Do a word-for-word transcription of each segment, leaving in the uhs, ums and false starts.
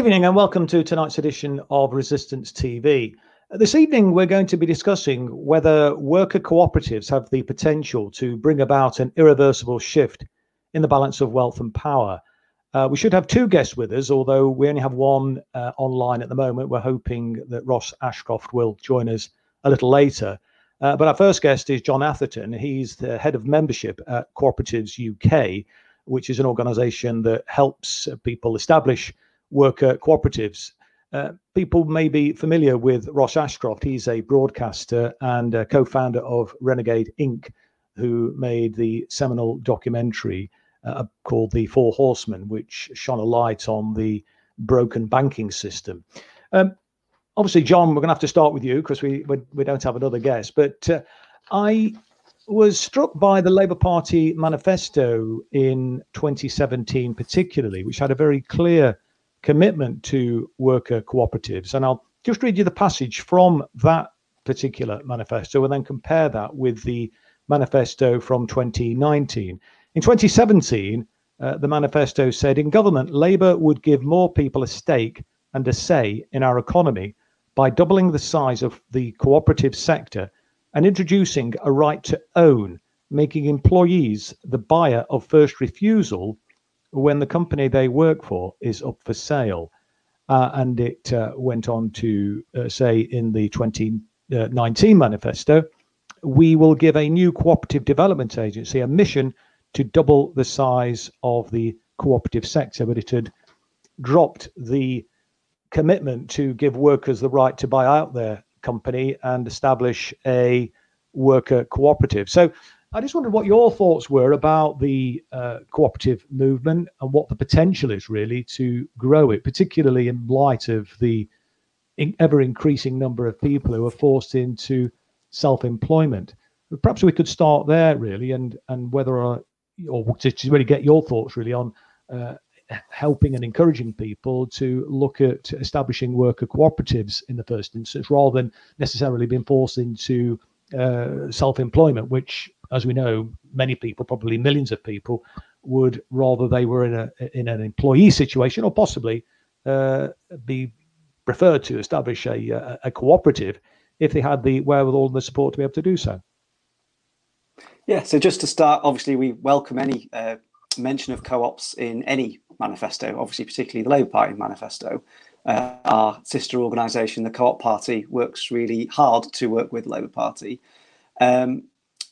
evening and welcome to tonight's edition of Resistance T V. This evening we're going to be discussing whether worker cooperatives have the potential to bring about an irreversible shift in the balance of wealth and power. Uh, we should have two guests with us, although we only have one uh, online at the moment. We're hoping that Ross Ashcroft will join us a little later. Uh, but our first guest is John Atherton. He's the head of membership at Co-operatives U K, which is an organisation that helps people establish worker cooperatives. Uh, people may be familiar with Ross Ashcroft. He's a broadcaster and a co-founder of Renegade Incorporated, who made the seminal documentary Uh, called The Four Horsemen, which shone a light on the broken banking system. Um, obviously, John, we're going to have to start with you because we, we we don't have another guest. But uh, I was struck by the Labour Party manifesto in twenty seventeen particularly, which had a very clear commitment to worker cooperatives. And I'll just read you the passage from that particular manifesto and then compare that with the manifesto from twenty nineteen. In twenty seventeen, uh, the manifesto said, in government, Labour would give more people a stake and a say in our economy by doubling the size of the cooperative sector and introducing a right to own, making employees the buyer of first refusal when the company they work for is up for sale. Uh, and it uh, went on to uh, say in the twenty nineteen manifesto, we will give a new cooperative development agency a mission to double the size of the cooperative sector, but it had dropped the commitment to give workers the right to buy out their company and establish a worker cooperative. So I just wondered what your thoughts were about the uh, cooperative movement and what the potential is really to grow it, particularly in light of the ever-increasing number of people who are forced into self-employment. Perhaps we could start there really, and, and whether or or to, to really get your thoughts really on uh, helping and encouraging people to look at establishing worker cooperatives in the first instance, rather than necessarily being forced into uh, self-employment, which, as we know, many people, probably millions of people, would rather they were in a in an employee situation, or possibly uh, be preferred to establish a, a a cooperative if they had the wherewithal and the support to be able to do so. Yeah, so just to start, obviously, we welcome any uh, mention of co-ops in any manifesto, obviously, particularly the Labour Party manifesto. Uh, our sister organisation, the Co-op Party, works really hard to work with the Labour Party. Um,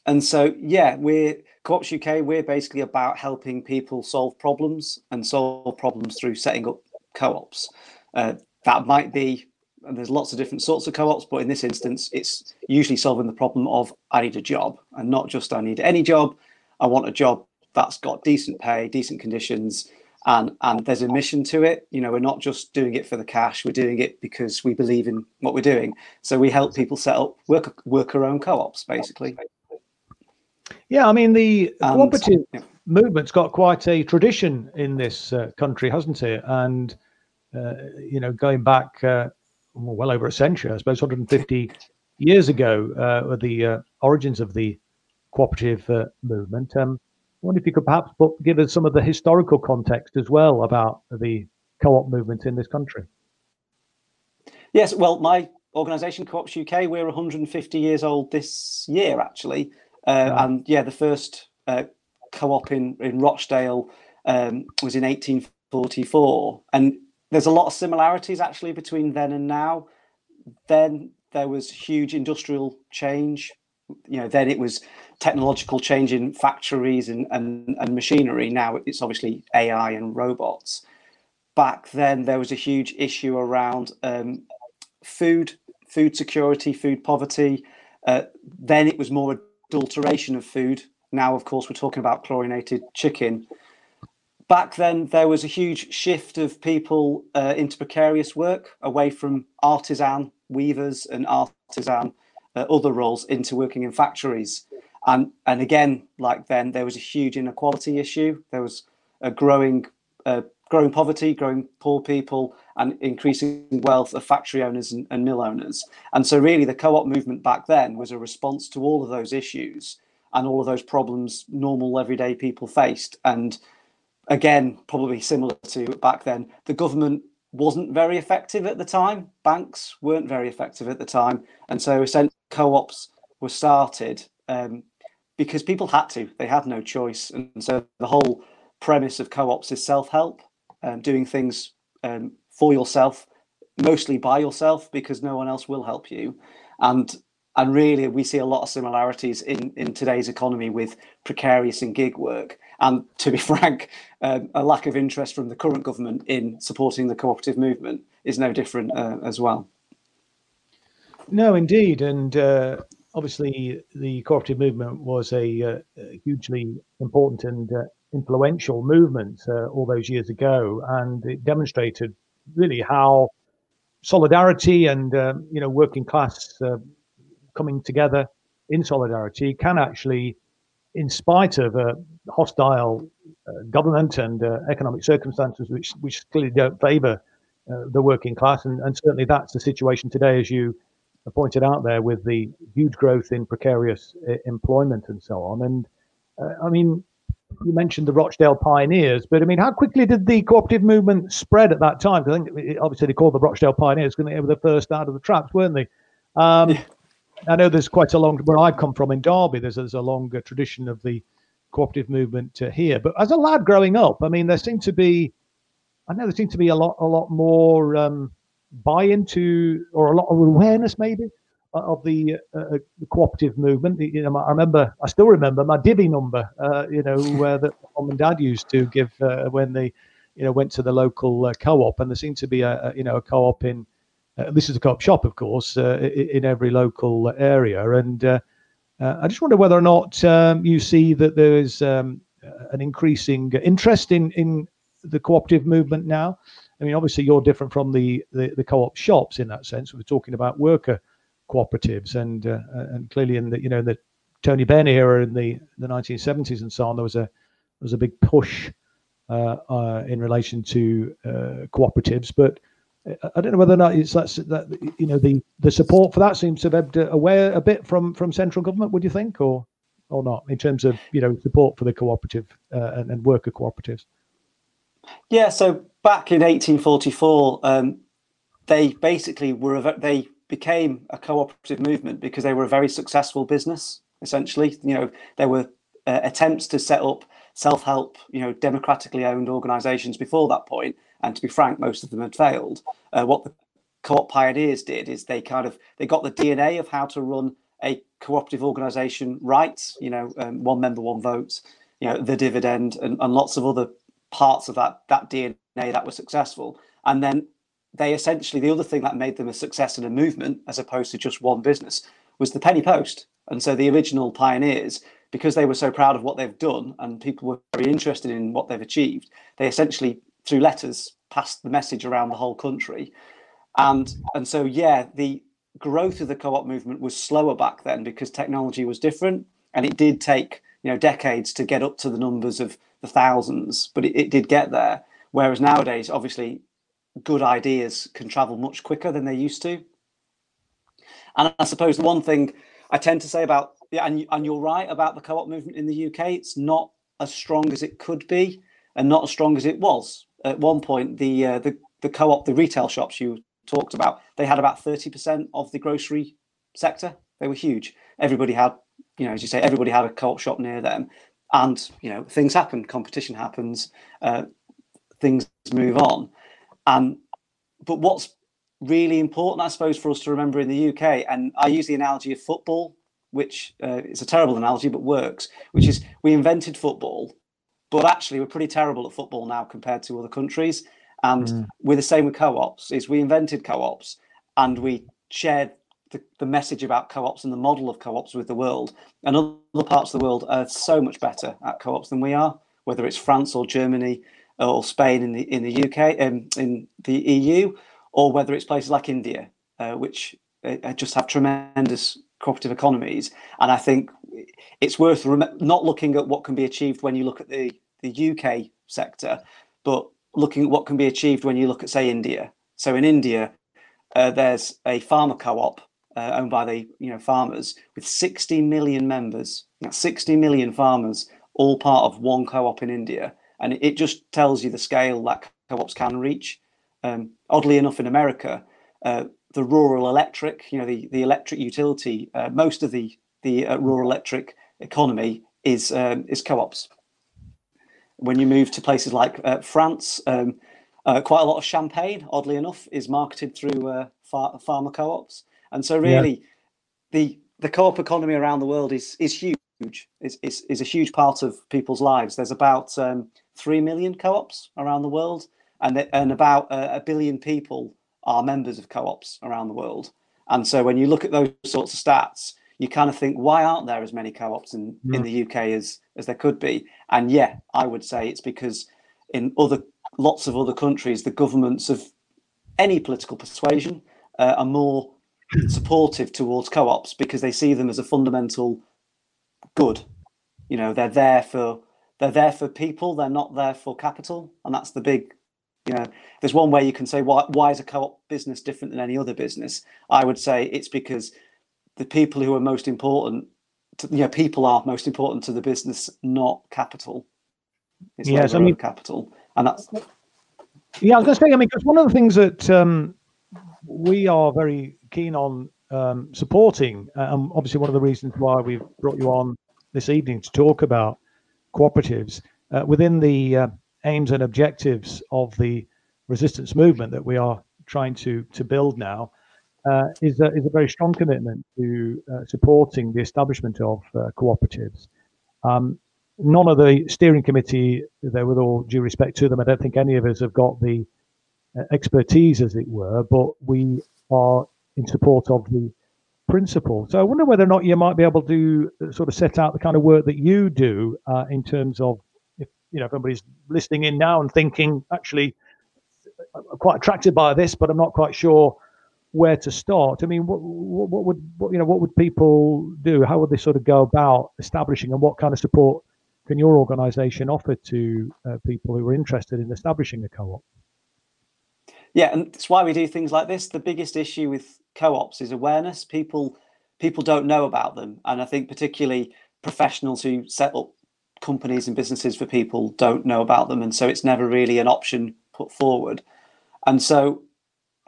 and so, yeah, we're Co-ops U K, we're basically about helping people solve problems and solve problems through setting up co-ops. Uh, that might be, and there's lots of different sorts of co-ops, but in this instance, it's usually solving the problem of I need a job, and not just I need any job. I want a job that's got decent pay, decent conditions, and, and there's a mission to it. You know, we're not just doing it for the cash. We're doing it because we believe in what we're doing. So we help people set up work, worker-owned co-ops, basically. Yeah, I mean, the cooperative and, yeah. movement's got quite a tradition in this uh, country, hasn't it? And, uh, you know, going back... Uh, well over a century, I suppose, one hundred fifty years ago, uh, were the uh, origins of the cooperative uh, movement. Um, I wonder if you could perhaps give us some of the historical context as well about the co-op movement in this country. Yes, well, my organisation, Co-ops U K, we're one hundred fifty years old this year, actually. Uh, yeah. And yeah, the first uh, co-op in, in Rochdale um, was in eighteen forty-four. And there's a lot of similarities actually between then and now. Then there was huge industrial change. You know, then it was technological change in factories and, and, and machinery. Now it's obviously A I and robots. Back then there was a huge issue around um, food, food security, food poverty. Uh, then it was more adulteration of food. Now, of course, we're talking about chlorinated chicken. Back then, there was a huge shift of people uh, into precarious work, away from artisan weavers and artisan uh, other roles into working in factories. And, and again, like then, there was a huge inequality issue. There was a growing, uh, growing poverty, growing poor people, and increasing wealth of factory owners and, and mill owners. And so really, the co-op movement back then was a response to all of those issues and all of those problems normal everyday people faced. And again, probably similar to back then, the government wasn't very effective at the time. Banks weren't very effective at the time. And so essentially co-ops were started um, because people had to. They had no choice. And so the whole premise of co-ops is self-help, um, doing things um, for yourself, mostly by yourself, because no one else will help you. And and really, we see a lot of similarities in, in today's economy with precarious and gig work. And to be frank, um, a lack of interest from the current government in supporting the cooperative movement is no different uh, as well. No, indeed. And uh, obviously, the cooperative movement was a uh, hugely important and uh, influential movement uh, all those years ago. And it demonstrated really how solidarity and, uh, you know, working class uh, coming together in solidarity can actually, in spite of a hostile uh, government and uh, economic circumstances which, which clearly don't favour uh, the working class, and, and certainly that's the situation today, as you pointed out there, with the huge growth in precarious uh, employment and so on. And uh, I mean, you mentioned the Rochdale pioneers, but I mean, how quickly did the cooperative movement spread at that time? I think it, obviously they called the Rochdale pioneers because they were the first out of the traps, weren't they? Um, yeah. I know there's quite a long, where I've come from in Derby, there's, there's a longer tradition of the cooperative movement uh, here. But as a lad growing up, I mean, there seemed to be, I know there seemed to be a lot, a lot more um, buy-in to, or a lot of awareness maybe, uh, of the, uh, the cooperative movement. You know, I remember, I still remember my divvy number, uh, you know, uh, that Mum and Dad used to give uh, when they, you know, went to the local uh, co-op, and there seemed to be a, a you know, a co-op in, Uh, this is a co-op shop, of course, uh, in, in every local area. And uh, uh, I just wonder whether or not um, you see that there is um, an increasing interest in, in the cooperative movement now. I mean, obviously, you're different from the, the, the co-op shops in that sense. We're talking about worker cooperatives, and uh, and clearly in the, you know, the Tony Benn era in the, the nineteen seventies and so on, there was a there was a big push uh, uh, in relation to uh, cooperatives, but I don't know whether or not it's that's that you know the the support for that seems to have ebbed away a bit from from central government. Would you think, or or not, in terms of you know support for the cooperative uh, and, and worker cooperatives? Yeah, so back in eighteen forty-four, um, they basically were they became a cooperative movement because they were a very successful business. Essentially, you know, there were uh, attempts to set up self-help, you know, democratically owned organisations before that point. And to be frank, most of them had failed. Uh, what the co-op pioneers did is they kind of, they got the D N A of how to run a cooperative organisation right, you know, um, one member, one vote, you know, the dividend and, and lots of other parts of that, that D N A that were successful. And then they essentially, the other thing that made them a success in a movement, as opposed to just one business, was the penny post. And so the original pioneers, because they were so proud of what they've done and people were very interested in what they've achieved, they essentially, through letters, passed the message around the whole country. And and so, yeah, the growth of the co-op movement was slower back then because technology was different, and it did take, you know, decades to get up to the numbers of the thousands, but it, it did get there. Whereas nowadays, obviously, good ideas can travel much quicker than they used to. And I suppose the one thing I tend to say about, yeah, and, and you're right about the co-op movement in the U K, it's not as strong as it could be and not as strong as it was. At one point, the uh, the, the co-op, the retail shops you talked about, they had about thirty percent of the grocery sector. They were huge. Everybody had, you know, as you say, everybody had a co-op shop near them. And, you know, things happen, competition happens, uh, things move on. Um, but what's really important, I suppose, for us to remember in the U K, and I use the analogy of football, which uh, is a terrible analogy, but works, which is we invented football, but actually we're pretty terrible at football now compared to other countries. And mm. we're the same with co-ops, is we invented co-ops and we shared the, the message about co-ops and the model of co-ops with the world. And other parts of the world are so much better at co-ops than we are, whether it's France or Germany or Spain in the, in the U K, um, in the E U, or whether it's places like India, uh, which uh, just have tremendous cooperative economies. And I think it's worth not looking at what can be achieved when you look at the, the U K sector, but looking at what can be achieved when you look at, say, India. So in India, uh, there's a farmer co-op uh, owned by the you know farmers with sixty million members. That's sixty million farmers, all part of one co-op in India. And it just tells you the scale that co-ops can reach. Um, oddly enough, in America, uh, the rural electric, you know, the, the electric utility, uh, most of the, the uh, rural electric economy is um, is co-ops. When you move to places like uh, France, um, uh, quite a lot of champagne, oddly enough, is marketed through uh, ph pharma co-ops. And so really, yeah. the the co-op economy around the world is is huge. It's, it's, it's a huge part of people's lives. There's about um, three million co-ops around the world, and th and about uh, a billion people are members of co-ops around the world. And so when you look at those sorts of stats, you kind of think, why aren't there as many co-ops in, mm. in the U K as, as there could be? And yeah, I would say it's because in other lots of other countries, the governments of any political persuasion uh, are more supportive towards co-ops because they see them as a fundamental good. You know, they're there for they're there for people. They're not there for capital, and that's the big. You know, there's one way you can say why why is a co-op business different than any other business? I would say it's because the people who are most important, to, you know, people are most important to the business, not capital. It's yes, I mean capital, and that's yeah. I was going to say, I mean, because one of the things that um, we are very keen on um, supporting, uh, and obviously one of the reasons why we've brought you on this evening to talk about cooperatives uh, within the uh, aims and objectives of the resistance movement that we are trying to to build now. Uh, is, a, is a very strong commitment to uh, supporting the establishment of uh, cooperatives. Um, none of the steering committee, though with all due respect to them, I don't think any of us have got the uh, expertise, as it were, but we are in support of the principle. So I wonder whether or not you might be able to sort of set out the kind of work that you do uh, in terms of, if you know, if everybody's listening in now and thinking, actually, I'm quite attracted by this, but I'm not quite sure where to start. I mean, what, what, what would what, you know? What would people do? How would they sort of go about establishing, and what kind of support can your organisation offer to uh, people who are interested in establishing a co-op? Yeah, and that's why we do things like this. The biggest issue with co-ops is awareness. People people don't know about them, and I think particularly professionals who set up companies and businesses for people don't know about them, and so it's never really an option put forward, and so.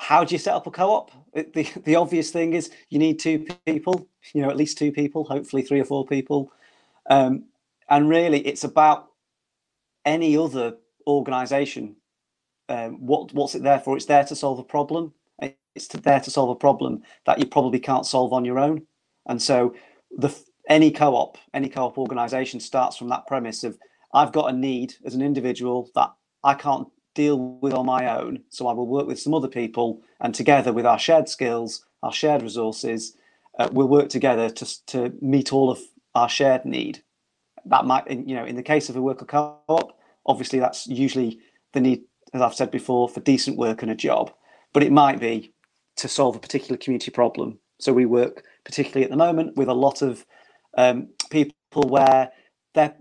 How do you set up a co-op? The, the obvious thing is you need two people, you know, at least two people, hopefully three or four people. Um, and really, it's about any other organisation. Um, what, what's it there for? It's there to solve a problem. It's to, there to solve a problem that you probably can't solve on your own. And so the, any co-op, any co-op organisation starts from that premise of, I've got a need as an individual that I can't deal with on my own, so I will work with some other people, and together with our shared skills, our shared resources, uh, we'll work together to, to meet all of our shared need. That might, in, you know, in the case of a worker co-op, obviously that's usually the need, as I've said before, for decent work and a job, but it might be to solve a particular community problem. So we work particularly at the moment with a lot of um, people where They're,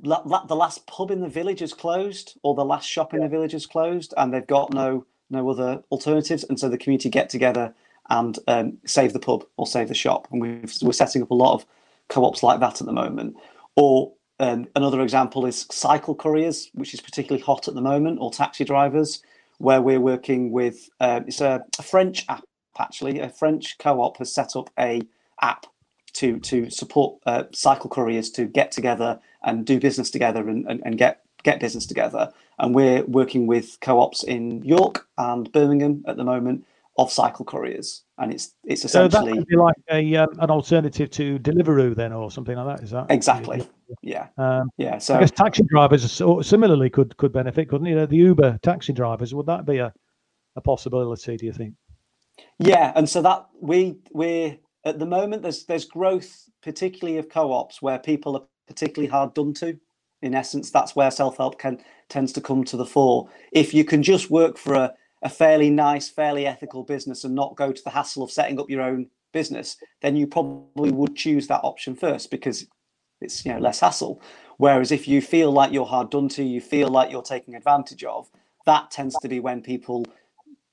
the last pub in the village is closed, or the last shop in the village is closed, and they've got no no other alternatives, and so the community get together and um, save the pub or save the shop, and we've, we're setting up a lot of co-ops like that at the moment. Or um, another example is cycle couriers, which is particularly hot at the moment, or taxi drivers, where we're working with uh, it's a, a French app, actually. A French co-op has set up a app to to support uh, cycle couriers to get together and do business together, and, and, and get get business together. And we're working with co-ops in York and Birmingham at the moment of cycle couriers, and it's it's essentially so that would be like a um, an alternative to Deliveroo then, or something like that. Is that exactly? Yeah, um, yeah. So I guess taxi drivers similarly could could benefit, couldn't you? Know, the Uber taxi drivers, would that be a a possibility, do you think? Yeah, and so that we we're at the moment there's there's growth particularly of co-ops where people are particularly hard done to. In essence, that's where self-help can tends to come to the fore. If you can just work for a, a fairly nice, fairly ethical business and not go to the hassle of setting up your own business, then you probably would choose that option first because it's, you know, less hassle. Whereas if you feel like you're hard done to, you feel like you're taken advantage of, that tends to be when people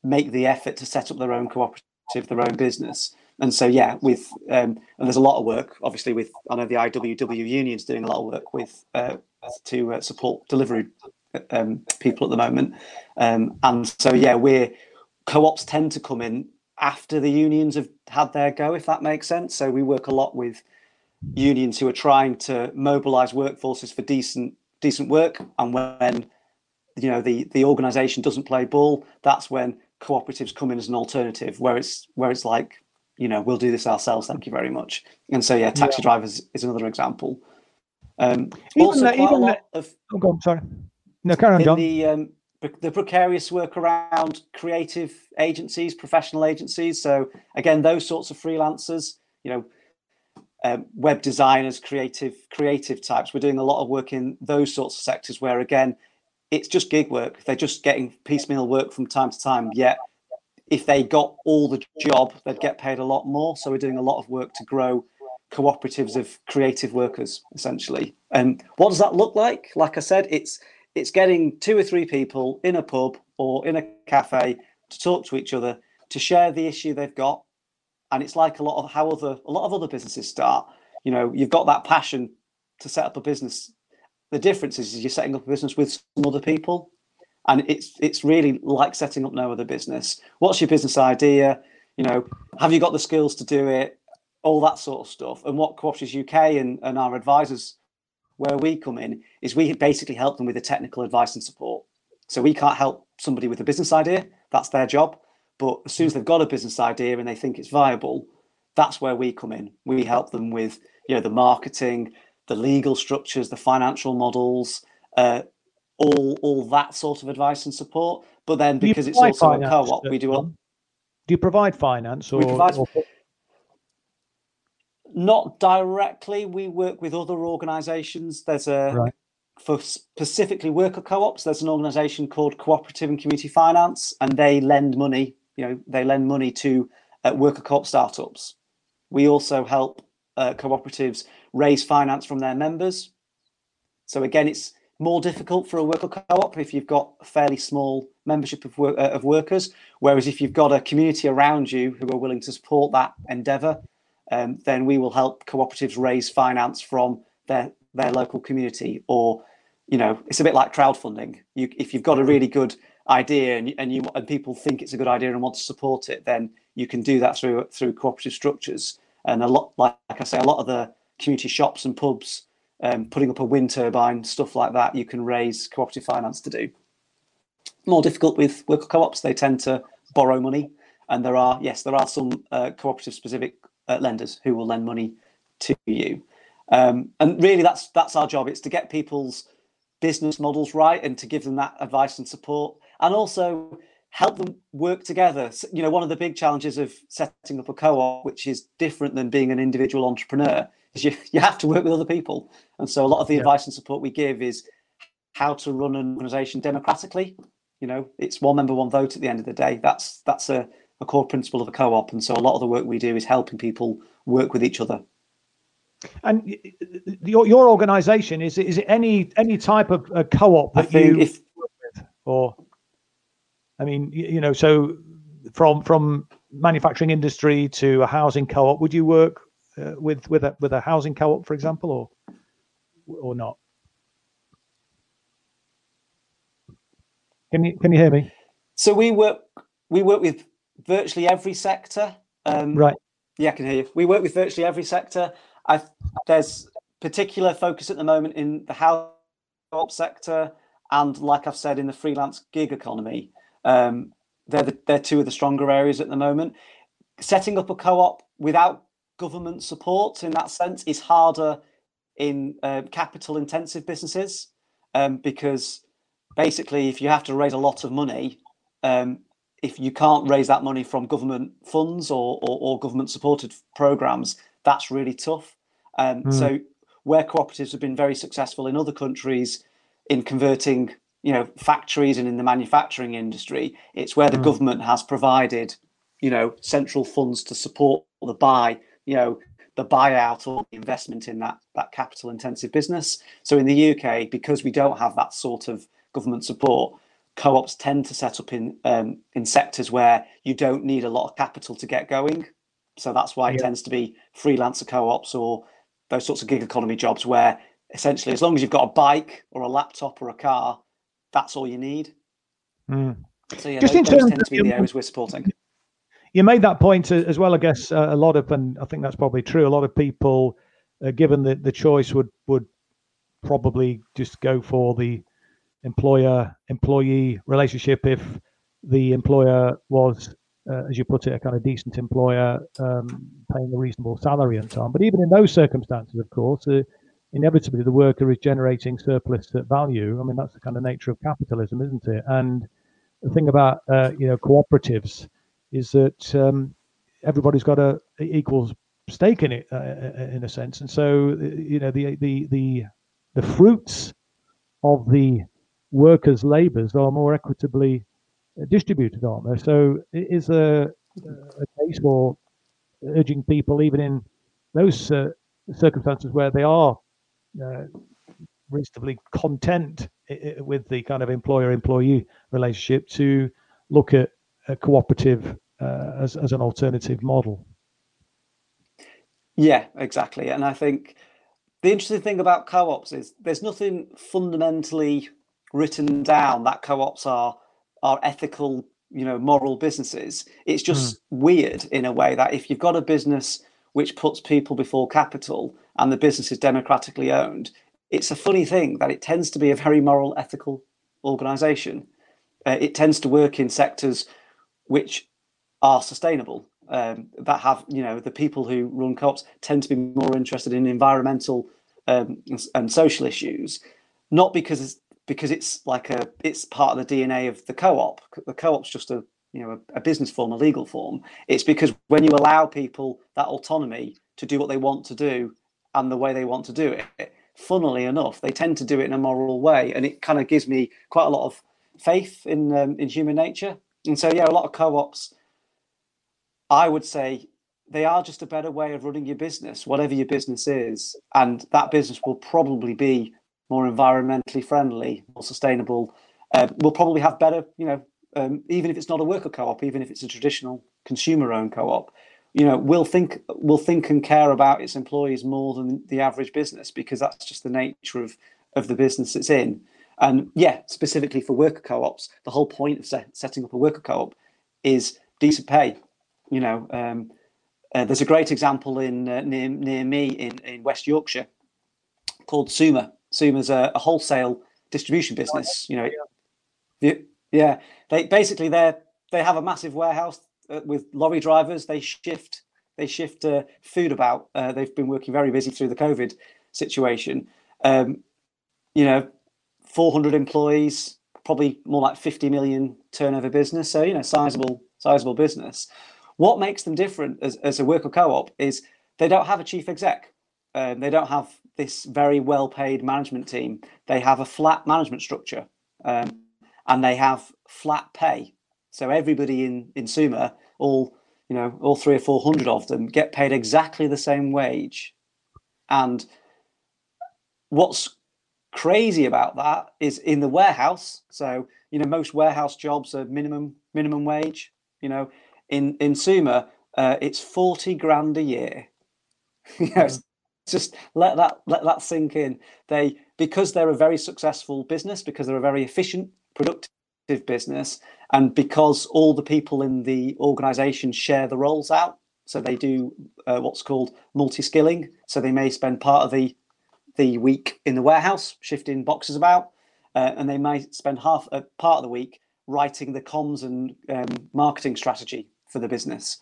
make the effort to set up their own cooperative, their own business. And so, yeah, with um, and there's a lot of work, obviously, with I know the I W W union's doing a lot of work with uh, to uh, support delivery um, people at the moment. Um, and so, yeah, we're co-ops tend to come in after the unions have had their go, if that makes sense. So we work a lot with unions who are trying to mobilise workforces for decent decent work, and when you know the the organisation doesn't play ball, that's when cooperatives come in as an alternative, where it's where it's like, you know, we'll do this ourselves, thank you very much. And so yeah, taxi yeah. drivers is another example. Um, even also, that, quite even a lot that, of oh, go on, sorry, no, carry on, John. The um, the precarious work around creative agencies, professional agencies. So again, those sorts of freelancers, you know. Um, web designers, creative creative types. We're doing a lot of work in those sorts of sectors where, again, it's just gig work. They're just getting piecemeal work from time to time. Yet, if they got all the job, they'd get paid a lot more. So we're doing a lot of work to grow cooperatives of creative workers, essentially. And what does that look like? Like I said, it's it's getting two or three people in a pub or in a cafe to talk to each other, to share the issue they've got. And it's like a lot of how other a lot of other businesses start. You know, you've got that passion to set up a business. The difference is you're setting up a business with some other people, and it's it's really like setting up no other business. What's your business idea? You know, have you got the skills to do it? All that sort of stuff. And what Co-operatives U K and, and our advisors, where we come in, is we basically help them with the technical advice and support. So we can't help somebody with a business idea. That's their job. But as soon as they've got a business idea and they think it's viable, that's where we come in. We help them with, you know, the marketing, the legal structures, the financial models, uh, all all that sort of advice and support. But then, because it's also a co-op, we do. All, do you provide finance, or, we provide, or not directly? We work with other organisations. There's a right. For specifically worker co-ops, there's an organisation called Cooperative and Community Finance, and they lend money. You know, they lend money to uh, worker co-op startups. We also help uh, cooperatives raise finance from their members. So again, it's more difficult for a worker co-op if you've got a fairly small membership of, wor uh, of workers, whereas if you've got a community around you who are willing to support that endeavour, um, then we will help cooperatives raise finance from their, their local community. Or, you know, it's a bit like crowdfunding. You, if you've got a really good idea and and you and people think it's a good idea and want to support it, then you can do that through through cooperative structures. And a lot, like I say, a lot of the community shops and pubs, um, putting up a wind turbine, stuff like that, you can raise cooperative finance to do. More difficult with worker co-ops; they tend to borrow money, and there are yes, there are some uh, cooperative specific uh, lenders who will lend money to you. Um, and really, that's that's our job. It's to get people's business models right and to give them that advice and support, and also help them work together. So, you know, one of the big challenges of setting up a co-op, which is different than being an individual entrepreneur, is you, you have to work with other people. And so a lot of the yeah. advice and support we give is how to run an organisation democratically. You know, it's one member, one vote at the end of the day. That's that's a, a core principle of a co-op. And so a lot of the work we do is helping people work with each other. And your your organisation, is it is it any any type of uh, co-op that you if, or I mean you, you know so from from manufacturing industry to a housing co-op, would you work uh, with with a with a housing co-op, for example, or or not? Can you can you hear me? So we work we work with virtually every sector. Um, right. Yeah, I can hear you. We work with virtually every sector. I, there's particular focus at the moment in the house co-op sector, and like I've said, in the freelance gig economy. Um, they're, the, they're two of the stronger areas at the moment. Setting up a co-op without government support in that sense is harder in uh, capital intensive businesses, um, because basically if you have to raise a lot of money, um, if you can't raise that money from government funds or, or, or government supported programs, that's really tough. Um, mm. So where cooperatives have been very successful in other countries in converting, you know, factories and in the manufacturing industry, it's where the mm. government has provided, you know, central funds to support the buy, you know, the buyout or the investment in that, that capital intensive business. So in the U K, because we don't have that sort of government support, co-ops tend to set up in, um, in sectors where you don't need a lot of capital to get going. So that's why it yeah. tends to be freelancer co-ops or those sorts of gig economy jobs where essentially as long as you've got a bike or a laptop or a car, that's all you need. Mm. So yeah, just those, in terms those tend to be the areas we're supporting. You made that point as well, I guess. Uh, a lot of, and I think that's probably true, a lot of people, uh, given the, the choice, would would probably just go for the employer-employee relationship if the employer was, uh, as you put it, a kind of decent employer, um, paying a reasonable salary and so on. But even in those circumstances, of course, uh, inevitably the worker is generating surplus value. I mean, that's the kind of nature of capitalism, isn't it? And the thing about uh, you know cooperatives is that um, everybody's got a, a equal stake in it, uh, in a sense. And so you know the the the the fruits of the workers' labours are more equitably distributed, aren't they? So it is a, a case for urging people, even in those uh, circumstances where they are uh, reasonably content with the kind of employer-employee relationship, to look at a cooperative uh, as, as an alternative model. Yeah, exactly. And I think the interesting thing about co-ops is there's nothing fundamentally written down that co-ops are are ethical, you know, moral businesses. It's just mm. weird in a way that if you've got a business which puts people before capital and the business is democratically owned, it's a funny thing that it tends to be a very moral, ethical organisation. Uh, it tends to work in sectors which are sustainable, um, that have, you know, the people who run co-ops tend to be more interested in environmental um, and, and social issues, not because it's, because it's like a, it's part of the D N A of the co-op. The co-op's just a, you know, a, a business form, a legal form. It's because when you allow people that autonomy to do what they want to do and the way they want to do it, funnily enough, they tend to do it in a moral way. And it kind of gives me quite a lot of faith in um, in human nature. And so, yeah, a lot of co-ops, I would say, they are just a better way of running your business, whatever your business is. And that business will probably be more environmentally friendly, more sustainable. Uh, we'll probably have better, you know, um, even if it's not a worker co-op, even if it's a traditional consumer-owned co-op, you know, we'll think, we'll think and care about its employees more than the average business, because that's just the nature of, of the business it's in. And yeah, specifically for worker co-ops, the whole point of set, setting up a worker co-op is decent pay. You know, um, uh, there's a great example in uh, near near me in, in West Yorkshire called Suma. Suma's a, a wholesale distribution business. You know, it, yeah, they basically they they have a massive warehouse uh, with lorry drivers. They shift they shift uh, food about. Uh, they've been working very busy through the COVID situation. Um, you know, four hundred employees, probably more like fifty million turnover business. So you know, sizable sizable business. What makes them different as, as a worker co-op is they don't have a chief exec. Um, they don't have this very well-paid management team. They have a flat management structure, um, and they have flat pay. So everybody in, in Suma, all you know, all three or four hundred of them, get paid exactly the same wage. And what's crazy about that is in the warehouse. So you know, most warehouse jobs are minimum minimum wage. You know, in in Suma, uh, it's forty grand a year. You know, it's, just let that let that sink in. They, because they're a very successful business, because they're a very efficient, productive business, and because all the people in the organisation share the roles out, so they do uh, what's called multi-skilling. So they may spend part of the the week in the warehouse shifting boxes about, uh, and they may spend half a uh, part of the week writing the comms and um, marketing strategy for the business.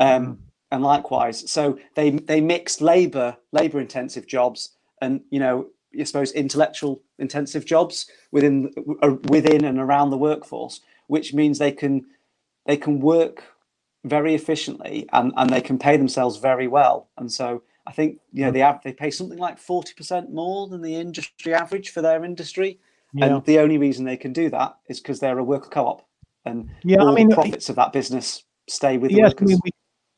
Um, mm. And likewise, so they they mix labour labour intensive jobs and you know I suppose intellectual intensive jobs within within and around the workforce, which means they can they can work very efficiently and and they can pay themselves very well. And so I think you know they have, they pay something like forty percent more than the industry average for their industry, yeah. And the only reason they can do that is because they're a worker co-op, and yeah, all I mean, the profits of that business stay with the yes, workers. I mean, we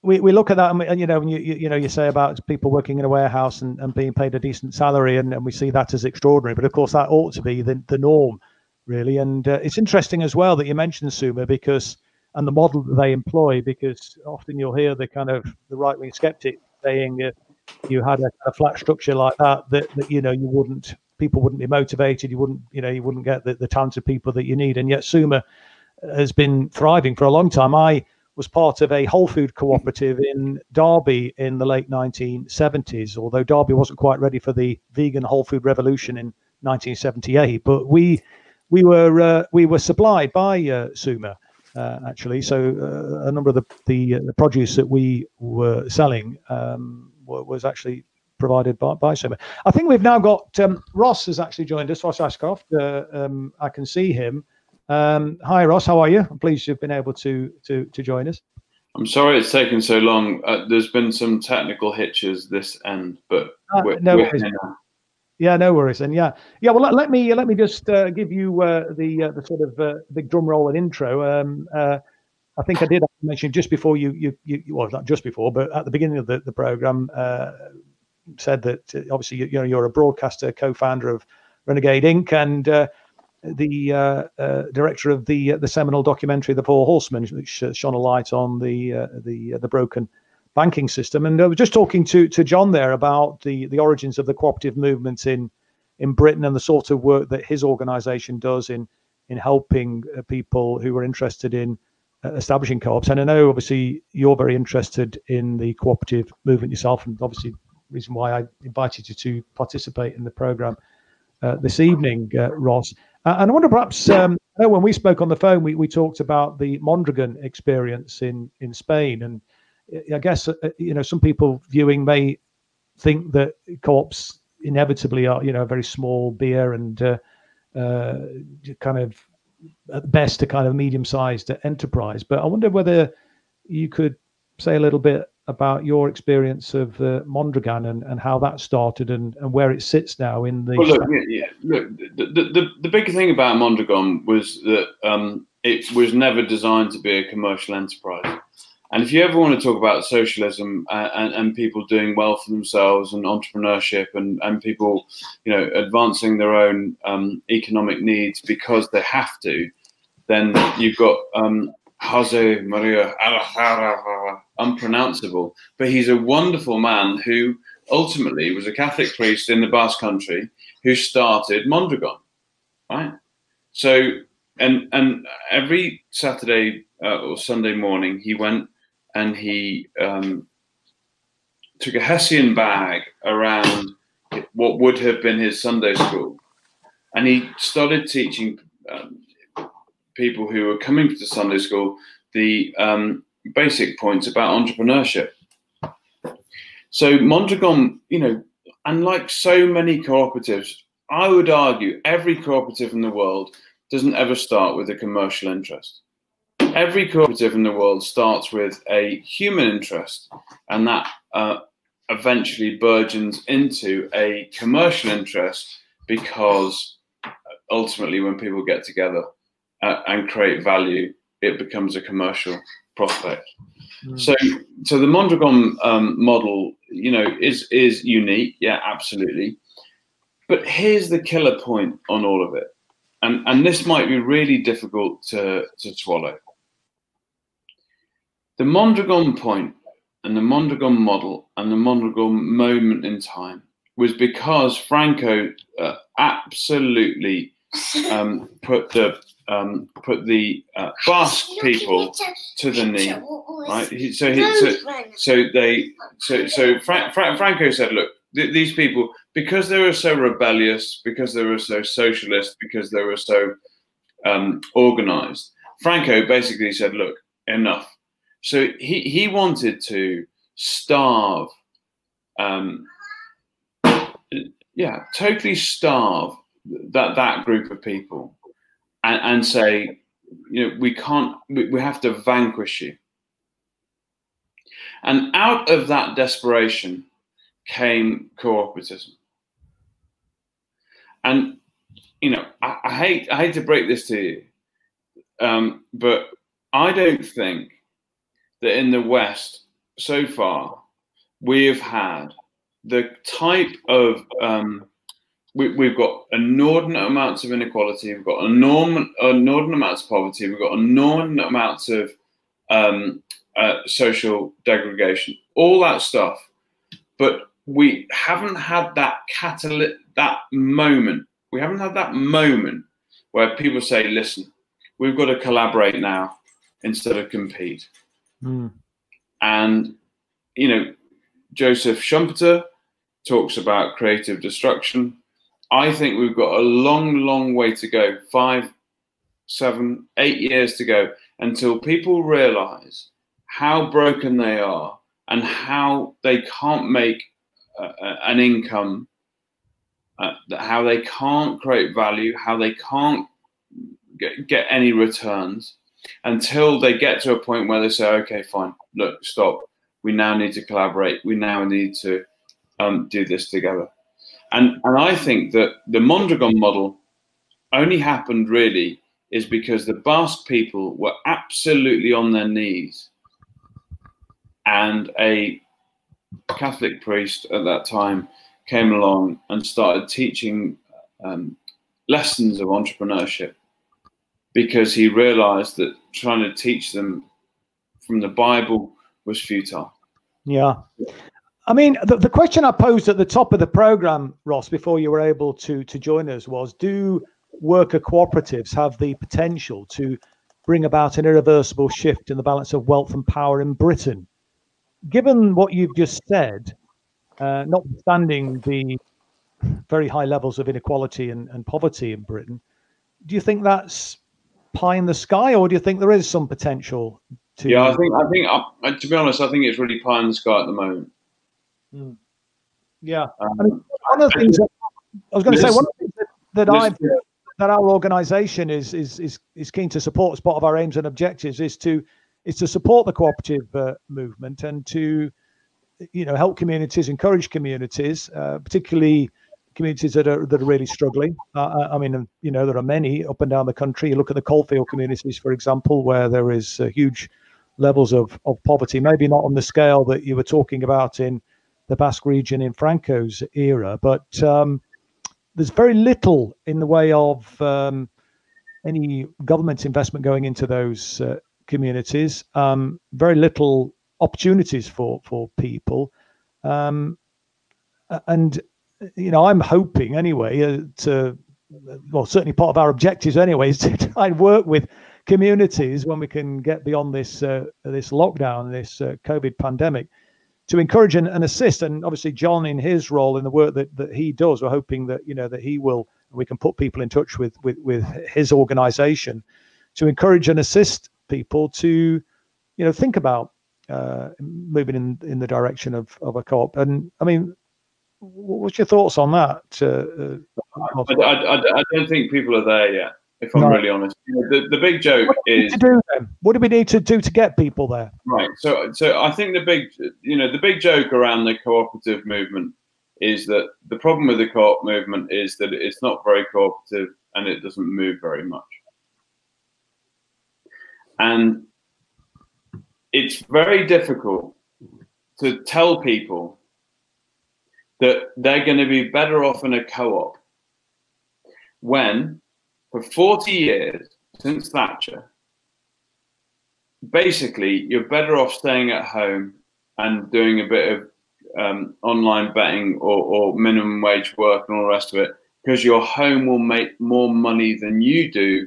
We we look at that, and, we, and you know, and you, you you know, you say about people working in a warehouse and, and being paid a decent salary, and, and we see that as extraordinary. But of course, that ought to be the, the norm, really. And uh, it's interesting as well that you mentioned Suma, because and the model that they employ, because often you'll hear the kind of the right wing skeptic saying that you had a, a flat structure like that, that that you know you wouldn't people wouldn't be motivated, you wouldn't you know you wouldn't get the, the talented people that you need. And yet Suma has been thriving for a long time. I was part of a whole food cooperative in Derby in the late nineteen seventies, although Derby wasn't quite ready for the vegan whole food revolution in nineteen seventy-eight. But we we were uh, we were supplied by uh, Suma, uh, actually. So uh, a number of the the, uh, the produce that we were selling um, was actually provided by, by Suma. I think we've now got um, Ross has actually joined us. Ross Ashcroft. Uh, um, I can see him. Um, hi Ross, how are you? I'm pleased you've been able to to to join us. I'm sorry it's taken so long. Uh, there's been some technical hitches this end, but uh, we're, no we're here now. Yeah, no worries. And yeah, yeah. Well, let, let me let me just uh, give you uh, the uh, the sort of uh, big drum roll and intro. Um, uh, I think I did mention just before you you you well not just before, but at the beginning of the the program, uh, said that uh, obviously you, you know you're a broadcaster, co-founder of Renegade Incorporated, and uh, the uh, uh, director of the uh, the seminal documentary The Four Horsemen, which uh, shone a light on the uh, the uh, the broken banking system. And I was just talking to to John there about the the origins of the cooperative movement in in Britain and the sort of work that his organisation does in in helping uh, people who are interested in uh, establishing co-ops. And I know obviously you're very interested in the cooperative movement yourself, and obviously the reason why I invited you to participate in the programme uh, this evening, uh, Ross. Uh, and I wonder, perhaps, um, I know when we spoke on the phone, we, we talked about the Mondragon experience in, in Spain. And I guess, uh, you know, some people viewing may think that co-ops inevitably are, you know, a very small beer and uh, uh, kind of at best a kind of medium-sized enterprise. But I wonder whether you could say a little bit about your experience of uh, Mondragon and, and how that started and, and where it sits now in the... Well, look, yeah, yeah, look the, the, the big thing about Mondragon was that um, it was never designed to be a commercial enterprise. And if you ever want to talk about socialism and, and, and people doing well for themselves and entrepreneurship and, and people, you know, advancing their own um, economic needs because they have to, then you've got... Um, Jose Maria unpronounceable, but he's a wonderful man who ultimately was a Catholic priest in the Basque Country who started Mondragon, right? So, and and every Saturday uh, or Sunday morning he went and he um, took a hessian bag around what would have been his Sunday school, and he started teaching Um, people who were coming to Sunday school the um, basic points about entrepreneurship. So Mondragon, you know, unlike so many cooperatives, I would argue every cooperative in the world doesn't ever start with a commercial interest. Every cooperative in the world starts with a human interest, and that uh, eventually burgeons into a commercial interest, because ultimately when people get together Uh, and create value, it becomes a commercial prospect. Mm. So, so the Mondragon um, model, you know, is is unique. Yeah, absolutely. But here's the killer point on all of it, and and this might be really difficult to to swallow. The Mondragon point and the Mondragon model and the Mondragon moment in time was because Franco uh, absolutely um, put the Um, put the uh, Basque people to the knee, right? He, so, he, so, so they, so, so Fra- Fra- Franco said, "Look, th- these people, because they were so rebellious, because they were so socialist, because they were so um, organised." Franco basically said, "Look, enough." So he he wanted to starve, um, yeah, totally starve that that group of people. And, and say, you know, we can't, we, we have to vanquish you. And out of that desperation came cooperatism. And, you know, I, I hate I hate to break this to you, um, but I don't think that in the West so far we have had the type of... Um, We, we've got inordinate amounts of inequality. We've got enormous, inordinate amounts of poverty. We've got inordinate amounts of um, uh, social degradation. All that stuff, but we haven't had that catalyst, that moment. We haven't had that moment where people say, "Listen, we've got to collaborate now instead of compete. Mm. And, you know, Joseph Schumpeter talks about creative destruction. I think we've got a long, long way to go, five, seven, eight years to go, until people realize how broken they are and how they can't make uh, an income, uh, how they can't create value, how they can't get, get any returns, until they get to a point where they say, okay, fine, look, stop. We now need to collaborate. We now need to um, do this together. And and I think that the Mondragon model only happened really is because the Basque people were absolutely on their knees, and a Catholic priest at that time came along and started teaching um, lessons of entrepreneurship, because he realized that trying to teach them from the Bible was futile. Yeah. I mean, the, the question I posed at the top of the program, Ross, before you were able to to join us, was, do worker cooperatives have the potential to bring about an irreversible shift in the balance of wealth and power in Britain? Given what you've just said, uh, notwithstanding the very high levels of inequality and, and poverty in Britain, do you think that's pie in the sky, or do you think there is some potential to? Yeah, I think, I think, uh, to be honest, I think it's really pie in the sky at the moment. Mm. Yeah, um, I mean, one of the things that, I was going to say, one of the things that, that I that our organisation is is is is keen to support as part of our aims and objectives is to is to support the cooperative uh, movement, and to, you know, help communities, encourage communities, uh, particularly communities that are that are really struggling. Uh, I mean, you know, there are many up and down the country. You look at the coalfield communities, for example, where there is uh, huge levels of of poverty. Maybe not on the scale that you were talking about in the Basque region in Franco's era, but um, there's very little in the way of um, any government investment going into those uh, communities, um, very little opportunities for, for people. Um, and, you know, I'm hoping anyway uh, to, well, certainly part of our objectives anyway is to try and work with communities when we can get beyond this, uh, this lockdown, this uh, COVID pandemic, to encourage and, and assist. And obviously John, in his role in the work that, that he does, we're hoping that, you know, that he will, we can put people in touch with, with, with his organization to encourage and assist people to, you know, think about uh, moving in, in the direction of, of a co-op. And I mean, what's your thoughts on that? Uh, I, I, I don't think people are there yet, if I'm no. really honest. The, the big joke what is to do then? What do we need to do to get people there? Right. So, so I think the big, you know, the big joke around the cooperative movement is that the problem with the co-op movement is that it's not very cooperative and it doesn't move very much. And it's very difficult to tell people that they're going to be better off in a co-op when, for forty years, since Thatcher, basically, you're better off staying at home and doing a bit of um, online betting or, or minimum wage work and all the rest of it, because your home will make more money than you do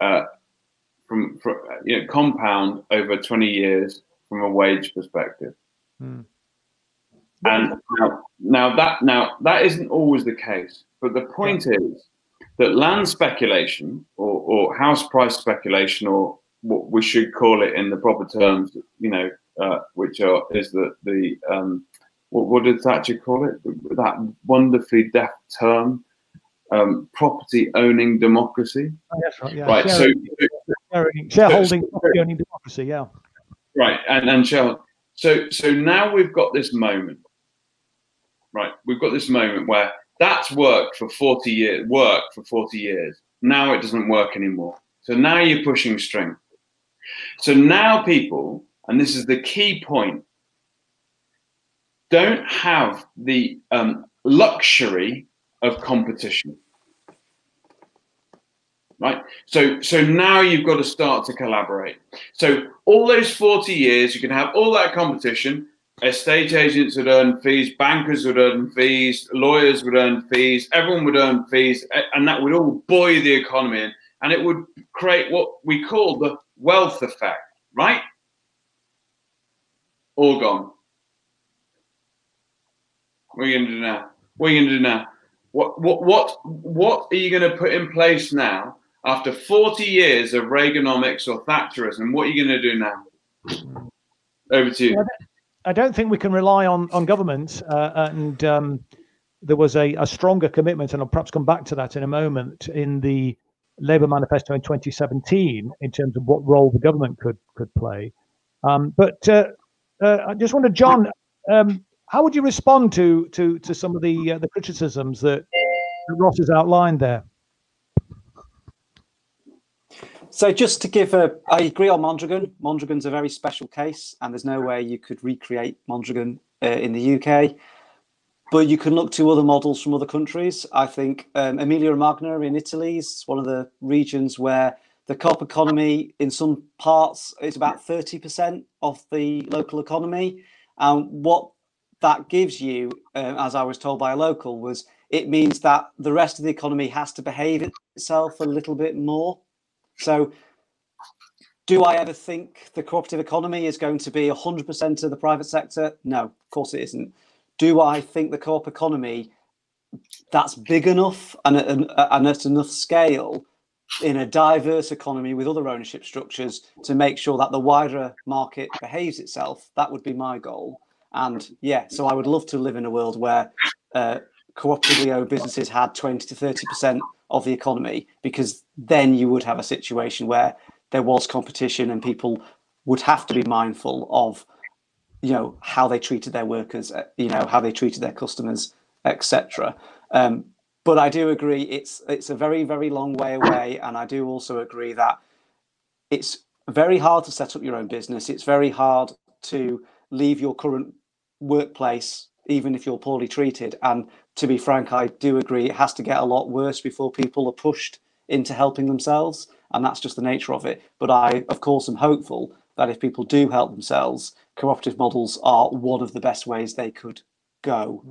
uh, from, from, you know, compound over twenty years from a wage perspective. Mm. And now, now that now that isn't always the case, but the point is that land speculation or, or house price speculation, or what we should call it in the proper terms, you know, uh, which are, is that the, um, what, what did Thatcher call it? That wonderfully deft term, um, property owning democracy. Oh, that's right. Yeah. Right. Share, so, sharing, shareholding, so, property owning democracy. Yeah. Right. And, and share, so, so now we've got this moment, right? We've got this moment where that's worked for forty years, worked for forty years. Now it doesn't work anymore. So now you're pushing string. So now people, and this is the key point, don't have the um, luxury of competition, right? So, so now you've got to start to collaborate. So all those forty years, you can have all that competition. Estate agents would earn fees, bankers would earn fees, lawyers would earn fees, everyone would earn fees, and that would all buoy the economy. and it would create what we call the wealth effect, right? All gone. What are you going to do now? What are you going to do now? What, what, what, what are you going to put in place now after forty years of Reaganomics or Thatcherism? What are you going to do now? Over to you. I don't think we can rely on, on governments. Uh, and um, there was a, a stronger commitment, and I'll perhaps come back to that in a moment, in the Labour manifesto in twenty seventeen in terms of what role the government could, could play. Um, but uh, uh, I just wonder, John, um, how would you respond to to, to some of the, uh, the criticisms that Ross has outlined there? So just to give a, I agree on Mondragon. Mondragon's a very special case, and there's no way you could recreate Mondragon uh, in the U K. But you can look to other models from other countries. I think um, Emilia Romagna in Italy is one of the regions where the co-op economy, in some parts, is about thirty percent of the local economy. And what that gives you, uh, as I was told by a local, was it means that the rest of the economy has to behave itself a little bit more. So do I ever think the cooperative economy is going to be one hundred percent of the private sector? No, of course it isn't. Do I think the co-op economy, that's big enough and, and, and at enough scale in a diverse economy with other ownership structures to make sure that the wider market behaves itself? That would be my goal. And yeah, so I would love to live in a world where uh, cooperatively owned businesses had twenty to thirty percent of the economy, because then you would have a situation where there was competition and people would have to be mindful of, you know, how they treated their workers, you know, how they treated their customers, et cetera. Um, but I do agree it's it's a very, very long way away. And I do also agree that it's very hard to set up your own business. It's very hard to leave your current workplace, even if you're poorly treated. And to be frank, I do agree it has to get a lot worse before people are pushed into helping themselves. And that's just the nature of it. But I, of course, am hopeful that if people do help themselves, cooperative models are one of the best ways they could go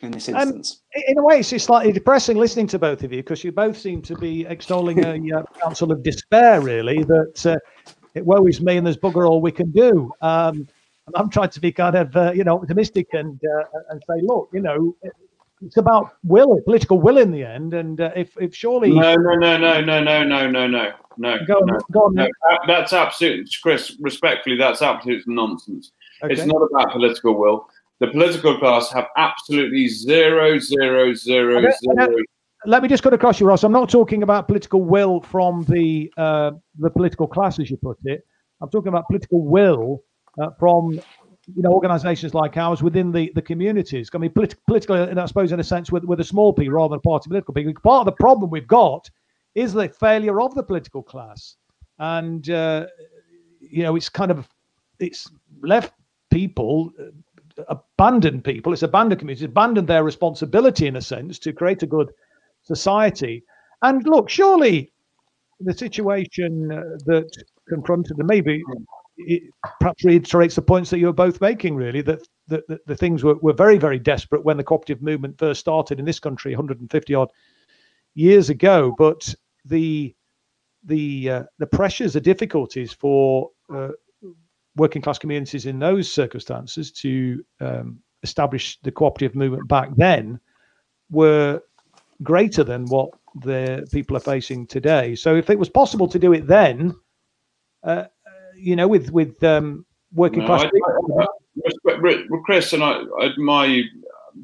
in this instance. Um, in a way, it's slightly depressing listening to both of you, because you both seem to be extolling a uh, council of despair, really, that uh, it worries me and there's bugger all we can do. Um, I'm trying to be kind of, uh, you know, optimistic and uh, and say, look, you know, it's about will, political will in the end. And uh, if if surely no, no, no, no, no, no, no, no, no, no, go on, no, go on, no. no. That's absolute, Chris. Respectfully, that's absolute nonsense. Okay. It's not about political will. The political class have absolutely zero, zero, zero, okay, zero. Let me just cut across you, Ross. I'm not talking about political will from the uh, the political class, as you put it. I'm talking about political will. Uh, from, you know, organisations like ours within the, the communities. I mean, politi political, and I suppose in a sense with, with a small p rather than party political p. Part of the problem we've got is the failure of the political class. And, uh, you know, it's kind of, it's left people, uh, abandoned people, it's abandoned communities, abandoned their responsibility in a sense to create a good society. And look, surely the situation uh, that confronted them, maybe, it perhaps reiterates the points that you were both making, really, that, that, that the things were, were very, very desperate when the cooperative movement first started in this country one hundred fifty odd years ago. But the the uh, the pressures, the difficulties for uh, working class communities in those circumstances to um, establish the cooperative movement back then were greater than what the people are facing today. So if it was possible to do it then, uh, you know, with with um, working no, class. I, I, I, Chris and I, I admire you,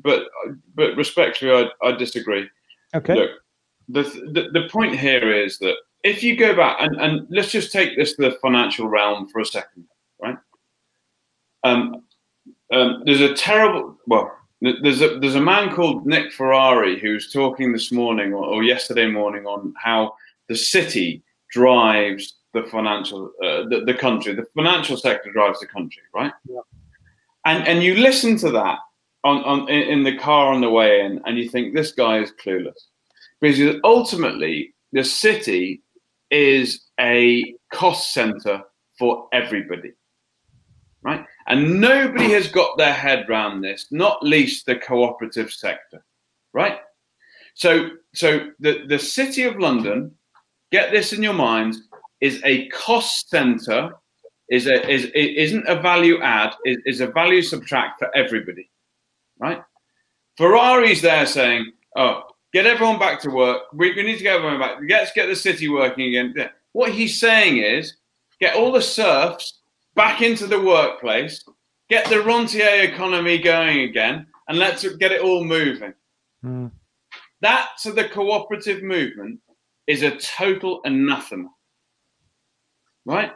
but but respectfully, I, I disagree. Okay. Look, the, the the point here is that if you go back and, and let's just take this to the financial realm for a second, right? Um, um, there's a terrible well, there's a there's a man called Nick Ferrari who's talking this morning or, or yesterday morning on how the city drives the financial, uh, the, the country, the financial sector drives the country, right? Yeah. And and you listen to that on, on in, in the car on the way in, and you think this guy is clueless, because ultimately the city is a cost center for everybody, right? And nobody has got their head around this, not least the cooperative sector, right? So so the the City of London get this in your minds, is a cost center, is a, is, it isn't a value add, is, is a value subtract for everybody, right? Ferrari's there saying, oh, get everyone back to work. We, we need to get everyone back. Let's get the city working again. What he's saying is, get all the serfs back into the workplace, get the rentier economy going again, and let's get it all moving. Mm. That, to the cooperative movement, is a total anathema, right?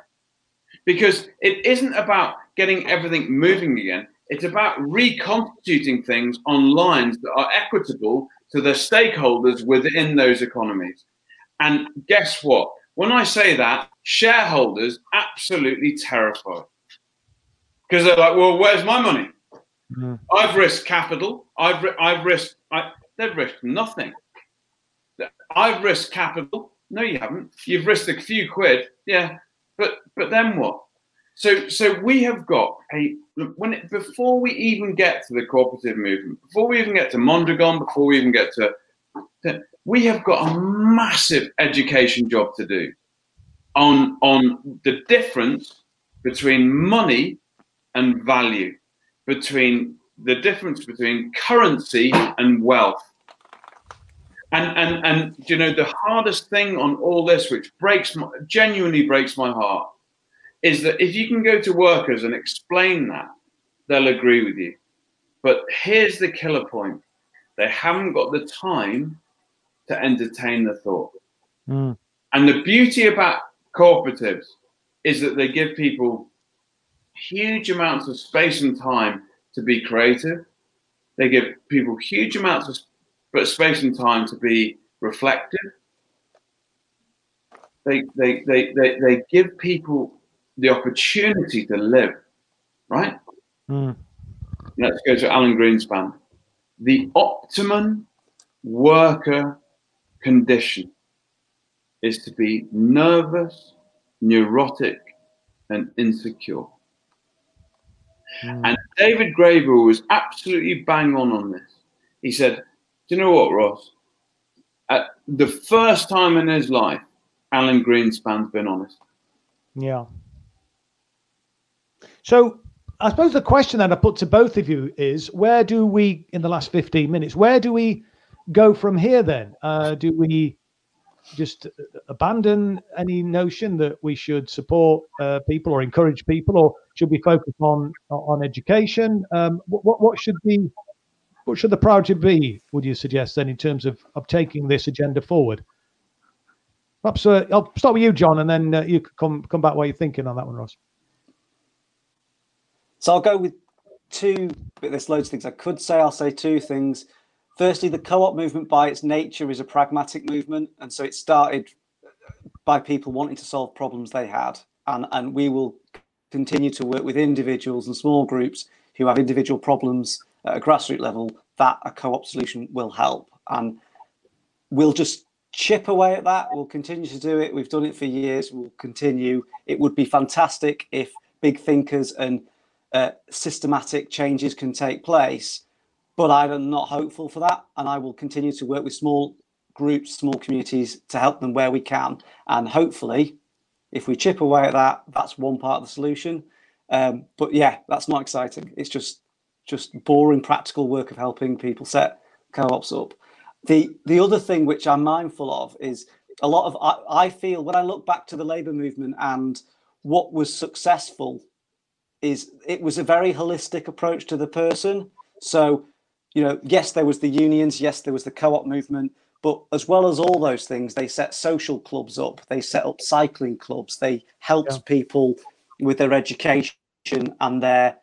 Because it isn't about getting everything moving again. It's about reconstituting things on lines that are equitable to the stakeholders within those economies. And guess what? When I say that, shareholders absolutely terrified. Because they're like, well, where's my money? Mm. I've risked capital. I've, I've risked... I, they've risked nothing. I've risked capital. No, you haven't. You've risked a few quid. Yeah, but but then what? So so we have got a when it, before we even get to the cooperative movement, before we even get to Mondragon, before we even get to, we have got a massive education job to do on on the difference between money and value, between the difference between currency and wealth. And, and, and you know, the hardest thing on all this, which breaks my, genuinely breaks my heart, is that if you can go to workers and explain that, they'll agree with you. But here's the killer point. They haven't got the time to entertain the thought. Mm. And the beauty about cooperatives is that they give people huge amounts of space and time to be creative. They give people huge amounts of but space and time to be reflective. They, they, they, they, they give people the opportunity to live, right? Mm. Let's go to Alan Greenspan. The optimum worker condition is to be nervous, neurotic, and insecure. Mm. And David Graeber was absolutely bang on on this. He said, do you know what, Ross? At the first time in his life, Alan Greenspan's been honest. Yeah. So I suppose the question that I put to both of you is, where do we, in the last fifteen minutes, where do we go from here then? Uh, do we just abandon any notion that we should support uh, people or encourage people, or should we focus on on education? Um, what, what should be... What should the priority be, would you suggest, then, in terms of, of taking this agenda forward? Perhaps uh, I'll start with you, John, and then uh, you could come, come back what you're thinking on that one, Ross. So I'll go with two, but there's loads of things I could say. I'll say two things. Firstly, the co-op movement by its nature is a pragmatic movement. And so it started by people wanting to solve problems they had. And, and we will continue to work with individuals and small groups who have individual problems at a grassroots level that a co-op solution will help, and we'll just chip away at that. We'll continue to do it. We've done it for years. We'll continue. It would be fantastic if big thinkers and uh, systematic changes can take place, but I'm not hopeful for that, and I will continue to work with small groups, small communities to help them where we can, and hopefully if we chip away at that, that's one part of the solution. Um, but yeah, that's not exciting. It's just just boring practical work of helping people set co-ops up. The the other thing which I'm mindful of is a lot of, I, I feel when I look back to the Labour movement and what was successful is it was a very holistic approach to the person. So, you know, yes, there was the unions, yes, there was the co-op movement, but as well as all those things, they set social clubs up, they set up cycling clubs, they helped yeah. people with their education and their,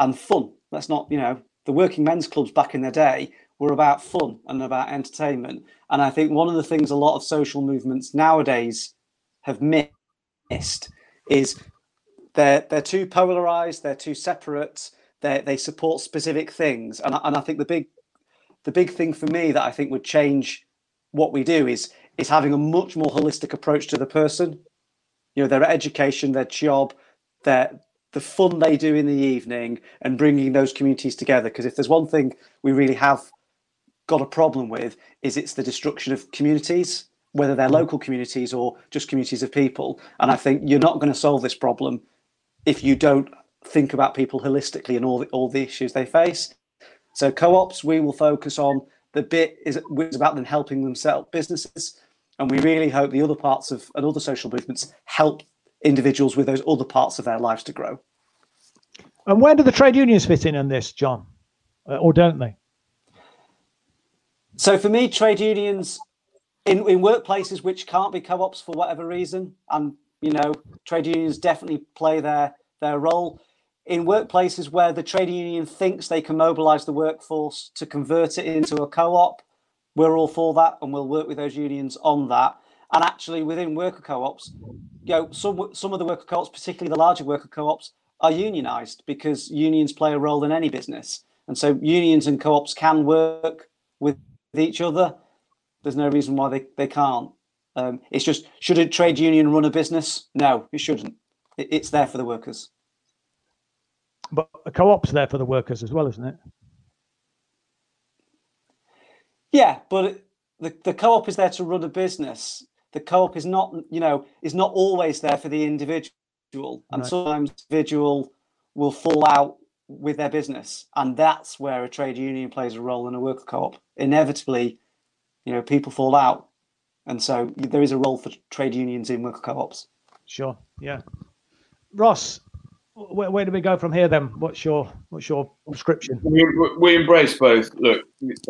and fun. That's not, you know, the working men's clubs back in the day were about fun and about entertainment. And I think one of the things a lot of social movements nowadays have missed is they're, they're too polarized, they're too separate, they're, they support specific things. And, and I think the big the big thing for me that I think would change what we do is is having a much more holistic approach to the person. You know, their education, their job, their the fun they do in the evening, and bringing those communities together. Because if there's one thing we really have got a problem with, is it's the destruction of communities. whether they're local communities or just communities of people. And I think you're not going to solve this problem if you don't think about people holistically and all the, all the issues they face. So co-ops, we will focus on the bit is about them helping themselves, businesses. And we really hope the other parts of and other social movements help individuals with those other parts of their lives to grow. And where do the trade unions fit in on this, John? Uh, or don't they? So for me, trade unions in, in workplaces which can't be co-ops for whatever reason, and, you know, trade unions definitely play their, their role. In workplaces where the trade union thinks they can mobilise the workforce to convert it into a co-op, we're all for that, and we'll work with those unions on that. And actually, within worker co-ops, you know, some some of the worker co-ops, particularly the larger worker co-ops, are unionised because unions play a role in any business. And so unions and co-ops can work with each other. There's no reason why they, they can't. Um, it's just, should a trade union run a business? No, it shouldn't. It, it's there for the workers. But a co-op's there for the workers as well, isn't it? Yeah, but the, the co-op is there to run a business. The co-op is not, you know, is not always there for the individual. And right. Sometimes the individual will fall out with their business. And that's where a trade union plays a role in a worker co-op. Inevitably, you know, people fall out. And so there is a role for trade unions in worker co-ops. Sure. Yeah. Ross, where, where do we go from here then? What's your what's your prescription? We, we embrace both. Look,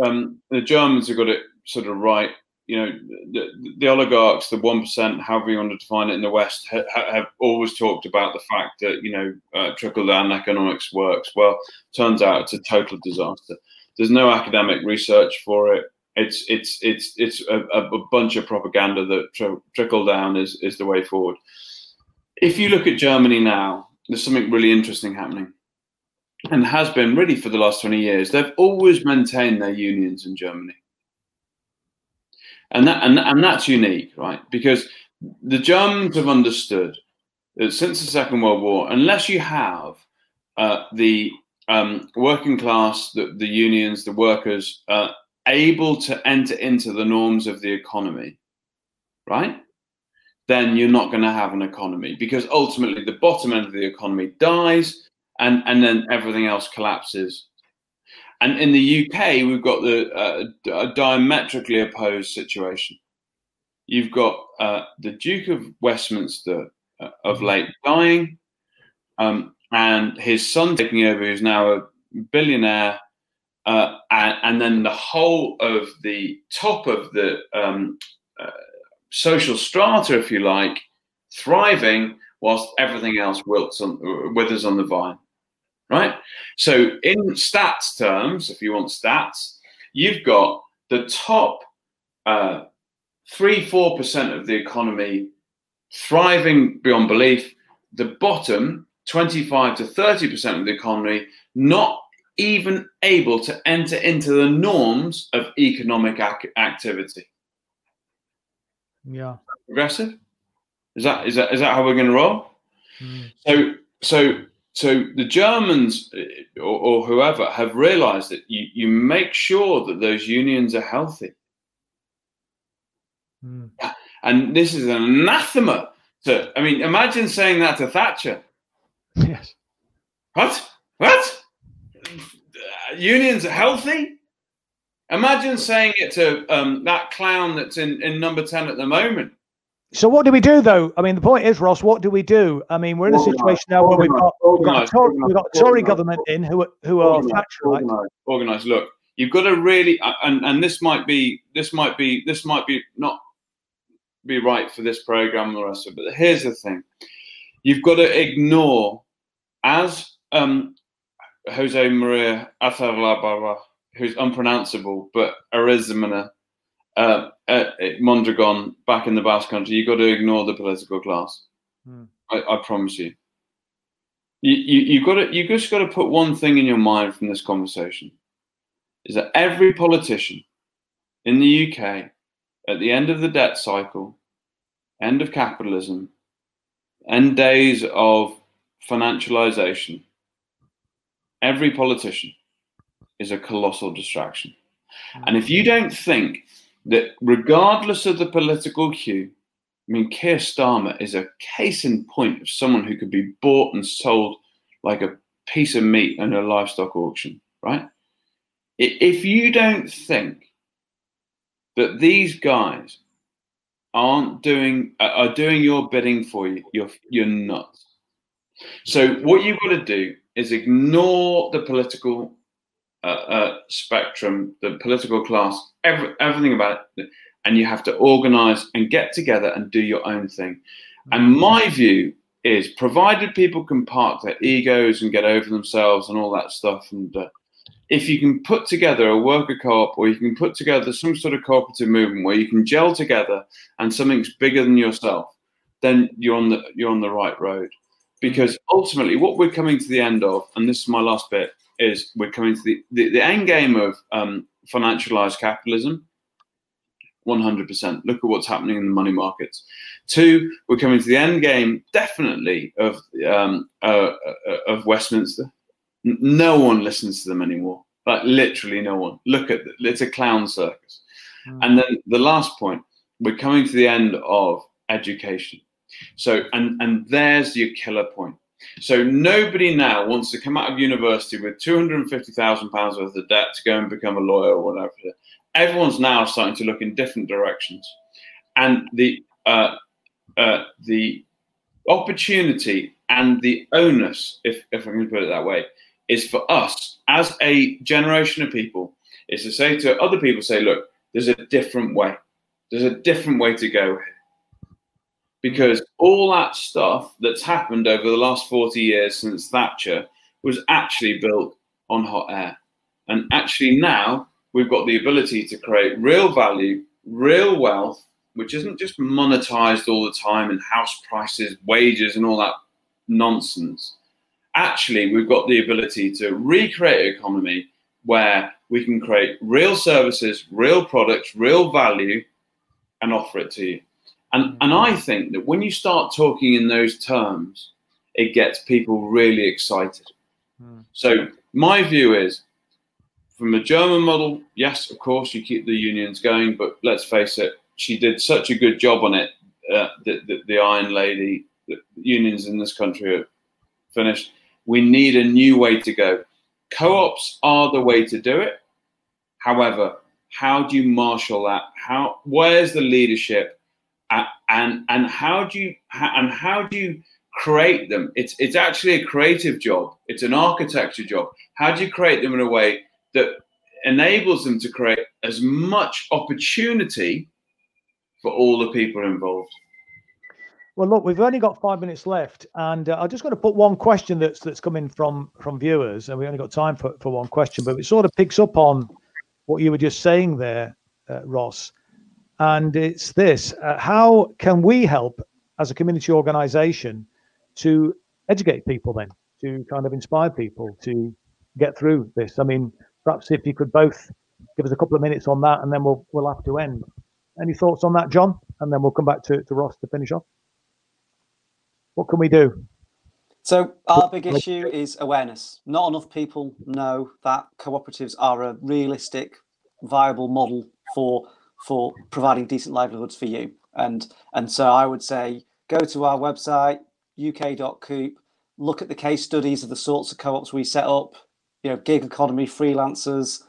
um, the Germans have got it sort of right. You know, the, the oligarchs, the one percent, however you want to define it in the West, ha, have always talked about the fact that, you know, uh, trickle-down economics works. Well, turns out it's a total disaster. There's no academic research for it. It's it's it's it's a, a bunch of propaganda that tr trickle-down is, is the way forward. If you look at Germany now, there's something really interesting happening, and has been really for the last twenty years. They've always maintained their unions in Germany. And, that, and, and that's unique, right? Because the Germans have understood that since the Second World War, unless you have uh, the um, working class, the, the unions, the workers, uh, able to enter into the norms of the economy, right, then you're not going to have an economy, because ultimately the bottom end of the economy dies, and, and then everything else collapses. And in the U K, we've got the uh, a diametrically opposed situation. You've got uh, the Duke of Westminster uh, of late dying, um, and his son taking over, who's now a billionaire, uh, and, and then the whole of the top of the um, uh, social strata, if you like, thriving whilst everything else wilts on, withers on the vine. Right? So in stats terms, if you want stats, you've got the top uh, three, four percent of the economy thriving beyond belief, the bottom twenty-five to thirty percent of the economy not even able to enter into the norms of economic ac activity. Yeah. Progressive? Is that, is that, is that how we're going to roll? Mm. So, so, So the Germans or, or whoever have realized that you, you make sure that those unions are healthy. Mm. And this is an anathema to, I mean, imagine saying that to Thatcher. Yes. What? What? Unions are healthy? Imagine saying it to um, that clown that's in, in number ten at the moment. So what do we do, though? I mean, the point is, Ross, what do we do? I mean, we're in a situation now where we've got, we've got a Tory, we've got a Tory government in who, who are Thatcherite. Organised. Look, you've got to really, and, and this might be, this might be, this might be not be right for this programme and the rest of it. But here's the thing. You've got to ignore, as um, Jose Maria Azarabala, who's unpronounceable, but Arizmener, Uh, uh, Mondragon back in the Basque Country, you've got to ignore the political class. Mm. I, I promise you. You, you, you've got to, you've just got to put one thing in your mind from this conversation, is that every politician in the U K, at the end of the debt cycle, end of capitalism, end days of financialisation, every politician is a colossal distraction. Mm. And if you don't think that regardless of the political hue, I mean, Keir Starmer is a case in point of someone who could be bought and sold like a piece of meat in a livestock auction, right? If you don't think that these guys aren't doing, are doing your bidding for you, you're, you're nuts. So what you've got to do is ignore the political uh, uh, spectrum, the political class, every, everything about it. And you have to organize and get together and do your own thing. And my view is, provided people can park their egos and get over themselves and all that stuff, and uh, if you can put together a worker co-op, or you can put together some sort of cooperative movement where you can gel together and something's bigger than yourself, then you're on the you're on the right road. Because ultimately what we're coming to the end of, and this is my last bit, is we're coming to the, the, the end game of um, financialized capitalism. one hundred percent. Look at what's happening in the money markets. Two, we're coming to the end game, definitely, of um, uh, uh, of Westminster. N- no one listens to them anymore. Like, literally no one. Look at it. It's a clown circus. Mm. And then the last point, we're coming to the end of education. So, and, and there's your killer point. So nobody now wants to come out of university with two hundred fifty thousand pounds worth of debt to go and become a lawyer or whatever. Everyone's now starting to look in different directions, and the uh, uh, the opportunity and the onus, if if I can put it that way, is for us as a generation of people, is to say to other people, say, look, there's a different way, there's a different way to go, because all that stuff that's happened over the last forty years since Thatcher was actually built on hot air, and actually now we've got the ability to create real value, real wealth, which isn't just monetized all the time in house prices, wages, and all that nonsense. Actually, we've got the ability to recreate an economy where we can create real services, real products, real value, and offer it to you. And, and I think that when you start talking in those terms, it gets people really excited. So my view is, from a German model, yes, of course, you keep the unions going, but let's face it, she did such a good job on it, uh, the, the, the Iron Lady, the unions in this country are finished. We need a new way to go. Co-ops are the way to do it. However, how do you marshal that? How? Where's the leadership? Uh, and and how do you and how do you create them? It's it's actually a creative job. It's an architecture job. How do you create them in a way that enables them to create as much opportunity for all the people involved? Well, look, we've only got five minutes left, and uh, I'm just going to put one question that's that's coming from from viewers, and we only got time for, for one question, but it sort of picks up on what you were just saying there, uh, Ross. And it's this, uh, how can we help as a community organisation to educate people then, to kind of inspire people to get through this? I mean, perhaps if you could both give us a couple of minutes on that, and then we'll we'll have to end. Any thoughts on that, John? And then we'll come back to, to Ross to finish off. What can we do? So our big issue is awareness. Not enough people know that cooperatives are a realistic, viable model for for providing decent livelihoods for you. And and so I would say, go to our website, U K dot coop, look at the case studies of the sorts of co-ops we set up. You know, gig economy, freelancers,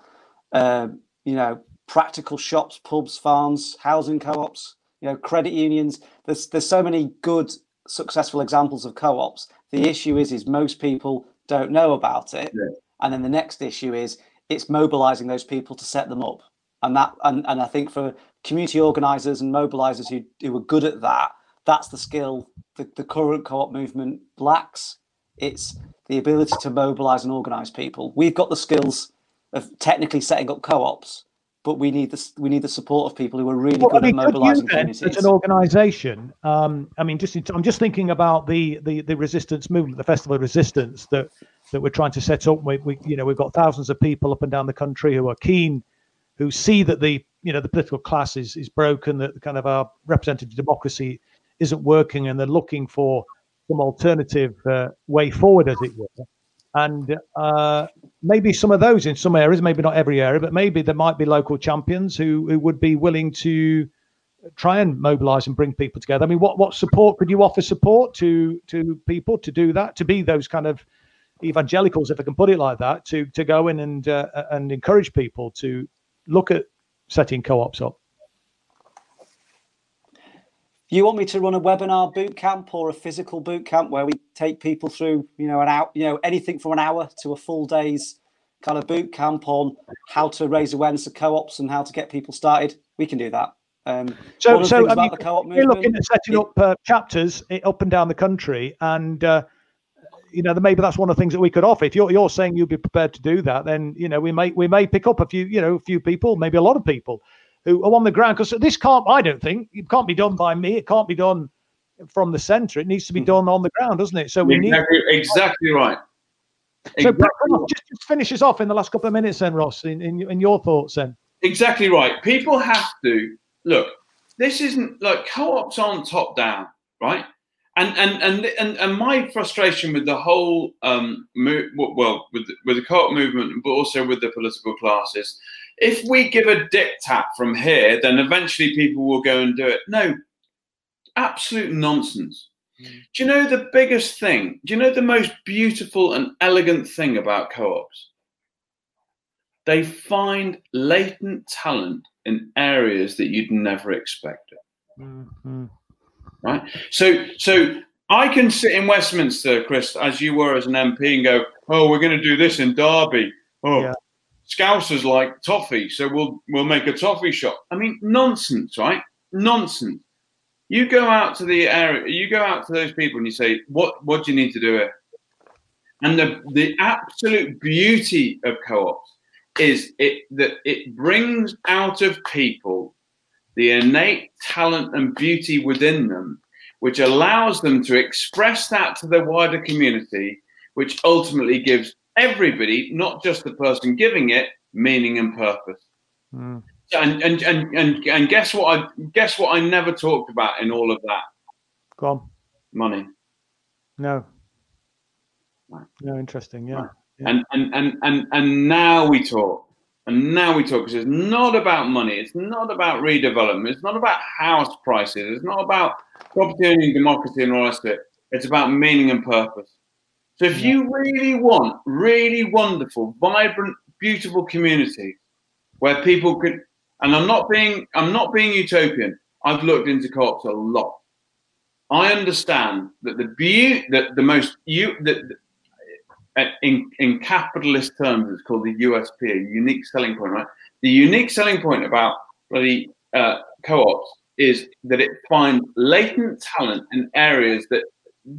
uh, you know, practical shops, pubs, farms, housing co-ops, you know, credit unions. There's there's so many good, successful examples of co-ops. The issue is, is most people don't know about it. Yeah. And then the next issue is, it's mobilising those people to set them up. And that, and, and I think for community organisers and mobilisers who, who are good at that, that's the skill the, the current co-op movement lacks. It's the ability to mobilise and organise people. We've got the skills of technically setting up co-ops, but we need the we need the support of people who are really well, good I mean, at mobilising communities. As an organisation, um, I mean, just in, I'm just thinking about the, the the resistance movement, the Festival of Resistance that that we're trying to set up. We, we you know we've got thousands of people up and down the country who are keen, who see that the you know the political class is is broken, that kind of our representative democracy isn't working, and they're looking for some alternative uh, way forward, as it were. And uh, maybe some of those in some areas, maybe not every area, but maybe there might be local champions who, who would be willing to try and mobilise and bring people together. I mean, what, what support could you offer support to to people to do that, to be those kind of evangelicals, if I can put it like that, to to go in and uh, and encourage people to look at setting co-ops up? You want me to run a webinar boot camp or a physical boot camp where we take people through, you know, an out, you know, anything from an hour to a full day's kind of boot camp on how to raise awareness of co-ops and how to get people started? We can do that. Um, so, so I mean, we're looking at setting up uh, chapters up and down the country, and uh, you know, maybe that's one of the things that we could offer. If you're you're saying you'd be prepared to do that, then you know we may we may pick up a few, you know, a few people, maybe a lot of people who are on the ground, because this can't, I don't think, it can't be done by me. It can't be done from the centre. It needs to be done on the ground, doesn't it? So we exactly, need exactly right. Exactly so right. Just, just finish us off in the last couple of minutes, then, Ross, in in, in your thoughts, then. Exactly right. People have to. Look, this isn't like co-ops on top down, right? And and and and, and my frustration with the whole um, mo- well, with with the co-op movement, but also with the political class is, if we give a diktat from here, then eventually people will go and do it. No, absolute nonsense. Mm. Do you know the biggest thing? Do you know the most beautiful and elegant thing about co-ops? They find latent talent in areas that you'd never expect it. Mm-hmm. Right? So so I can sit in Westminster, Chris, as you were as an M P, and go, oh, we're going to do this in Derby. Oh, yeah. Scousers like toffee, so we'll we'll make a toffee shop. I mean, nonsense, right? Nonsense. You go out to the area, you go out to those people and you say, what, what do you need to do here? And the, the absolute beauty of co-ops is it that it brings out of people the innate talent and beauty within them, which allows them to express that to the wider community, which ultimately gives everybody, not just the person giving it, meaning and purpose. Mm. And, and and and and guess what? I guess what I never talked about in all of that. Go on. Money. No. Right. No, interesting. Yeah. Right. Yeah. And, and and and and now we talk, and now we talk because it's not about money, it's not about redevelopment, it's not about house prices, it's not about property owning democracy and all that stuff. It's about meaning and purpose. So if yeah. you really want really wonderful, vibrant, beautiful community where people could, and I'm not being I'm not being utopian. I've looked into co-ops a lot. I understand that the beauty that the most you that. In, in capitalist terms, it's called the U S P, a unique selling point, right? The unique selling point about bloody uh, co-ops is that it finds latent talent in areas that,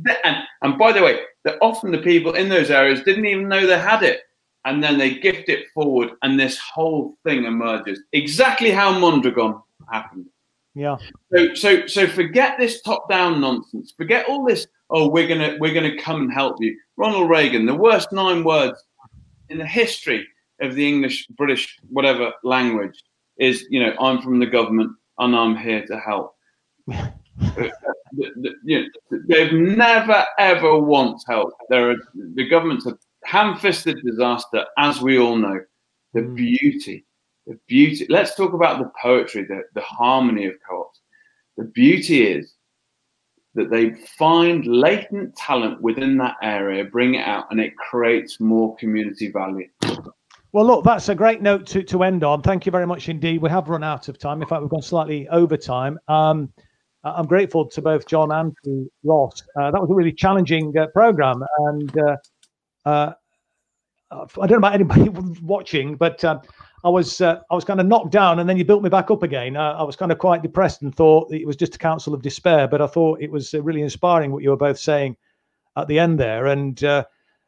that and, and by the way, that often the people in those areas didn't even know they had it, and then they gift it forward, and this whole thing emerges. Exactly how Mondragon happened. Yeah. So, so, so forget this top-down nonsense. Forget all this. Oh, we're gonna we're gonna come and help you. Ronald Reagan, the worst nine words in the history of the English, British, whatever language is, you know, I'm from the government and I'm here to help. You know, they've never ever once helped. There are the government's a ham-fisted disaster, as we all know. The beauty, the beauty. Let's talk about the poetry, the, the harmony of co-ops. The beauty is that they find latent talent within that area, bring it out, and it creates more community value. Well, look, that's a great note to, to end on. Thank you very much indeed. We have run out of time. In fact, we've gone slightly over time. Um, I'm grateful to both John and to Ross. Uh, that was a really challenging uh, programme. And uh, uh, I don't know about anybody watching, but uh, I was uh, I was kind of knocked down, and then you built me back up again. Uh, I was kind of quite depressed and thought it was just a council of despair, but I thought it was uh, really inspiring what you were both saying at the end there. And uh,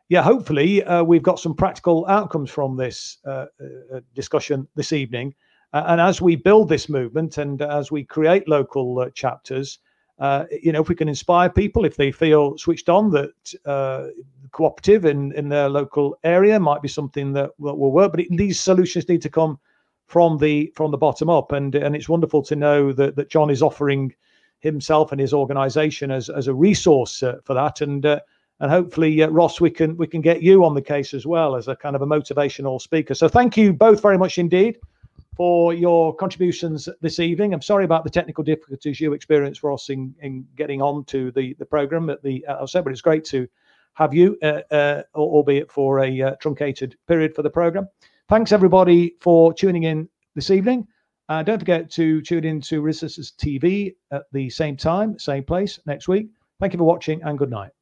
yeah, hopefully uh, we've got some practical outcomes from this uh, uh, discussion this evening. Uh, and as we build this movement and as we create local uh, chapters, uh, you know, if we can inspire people, if they feel switched on that uh, cooperative in, in their local area might be something that, that will work, but it, these solutions need to come from the from the bottom up. And and it's wonderful to know that, that John is offering himself and his organisation as as a resource uh, for that. And uh, And hopefully, uh, Ross, we can we can get you on the case as well as a kind of a motivational speaker. So thank you both very much indeed for your contributions this evening. I'm sorry about the technical difficulties you experienced, Ross, in, in getting on to the, the programme at the outset, uh, but it's great to have you, uh, uh, albeit for a uh, truncated period for the programme. Thanks, everybody, for tuning in this evening. Uh, don't forget to tune in to Resistance T V at the same time, same place next week. Thank you for watching and good night.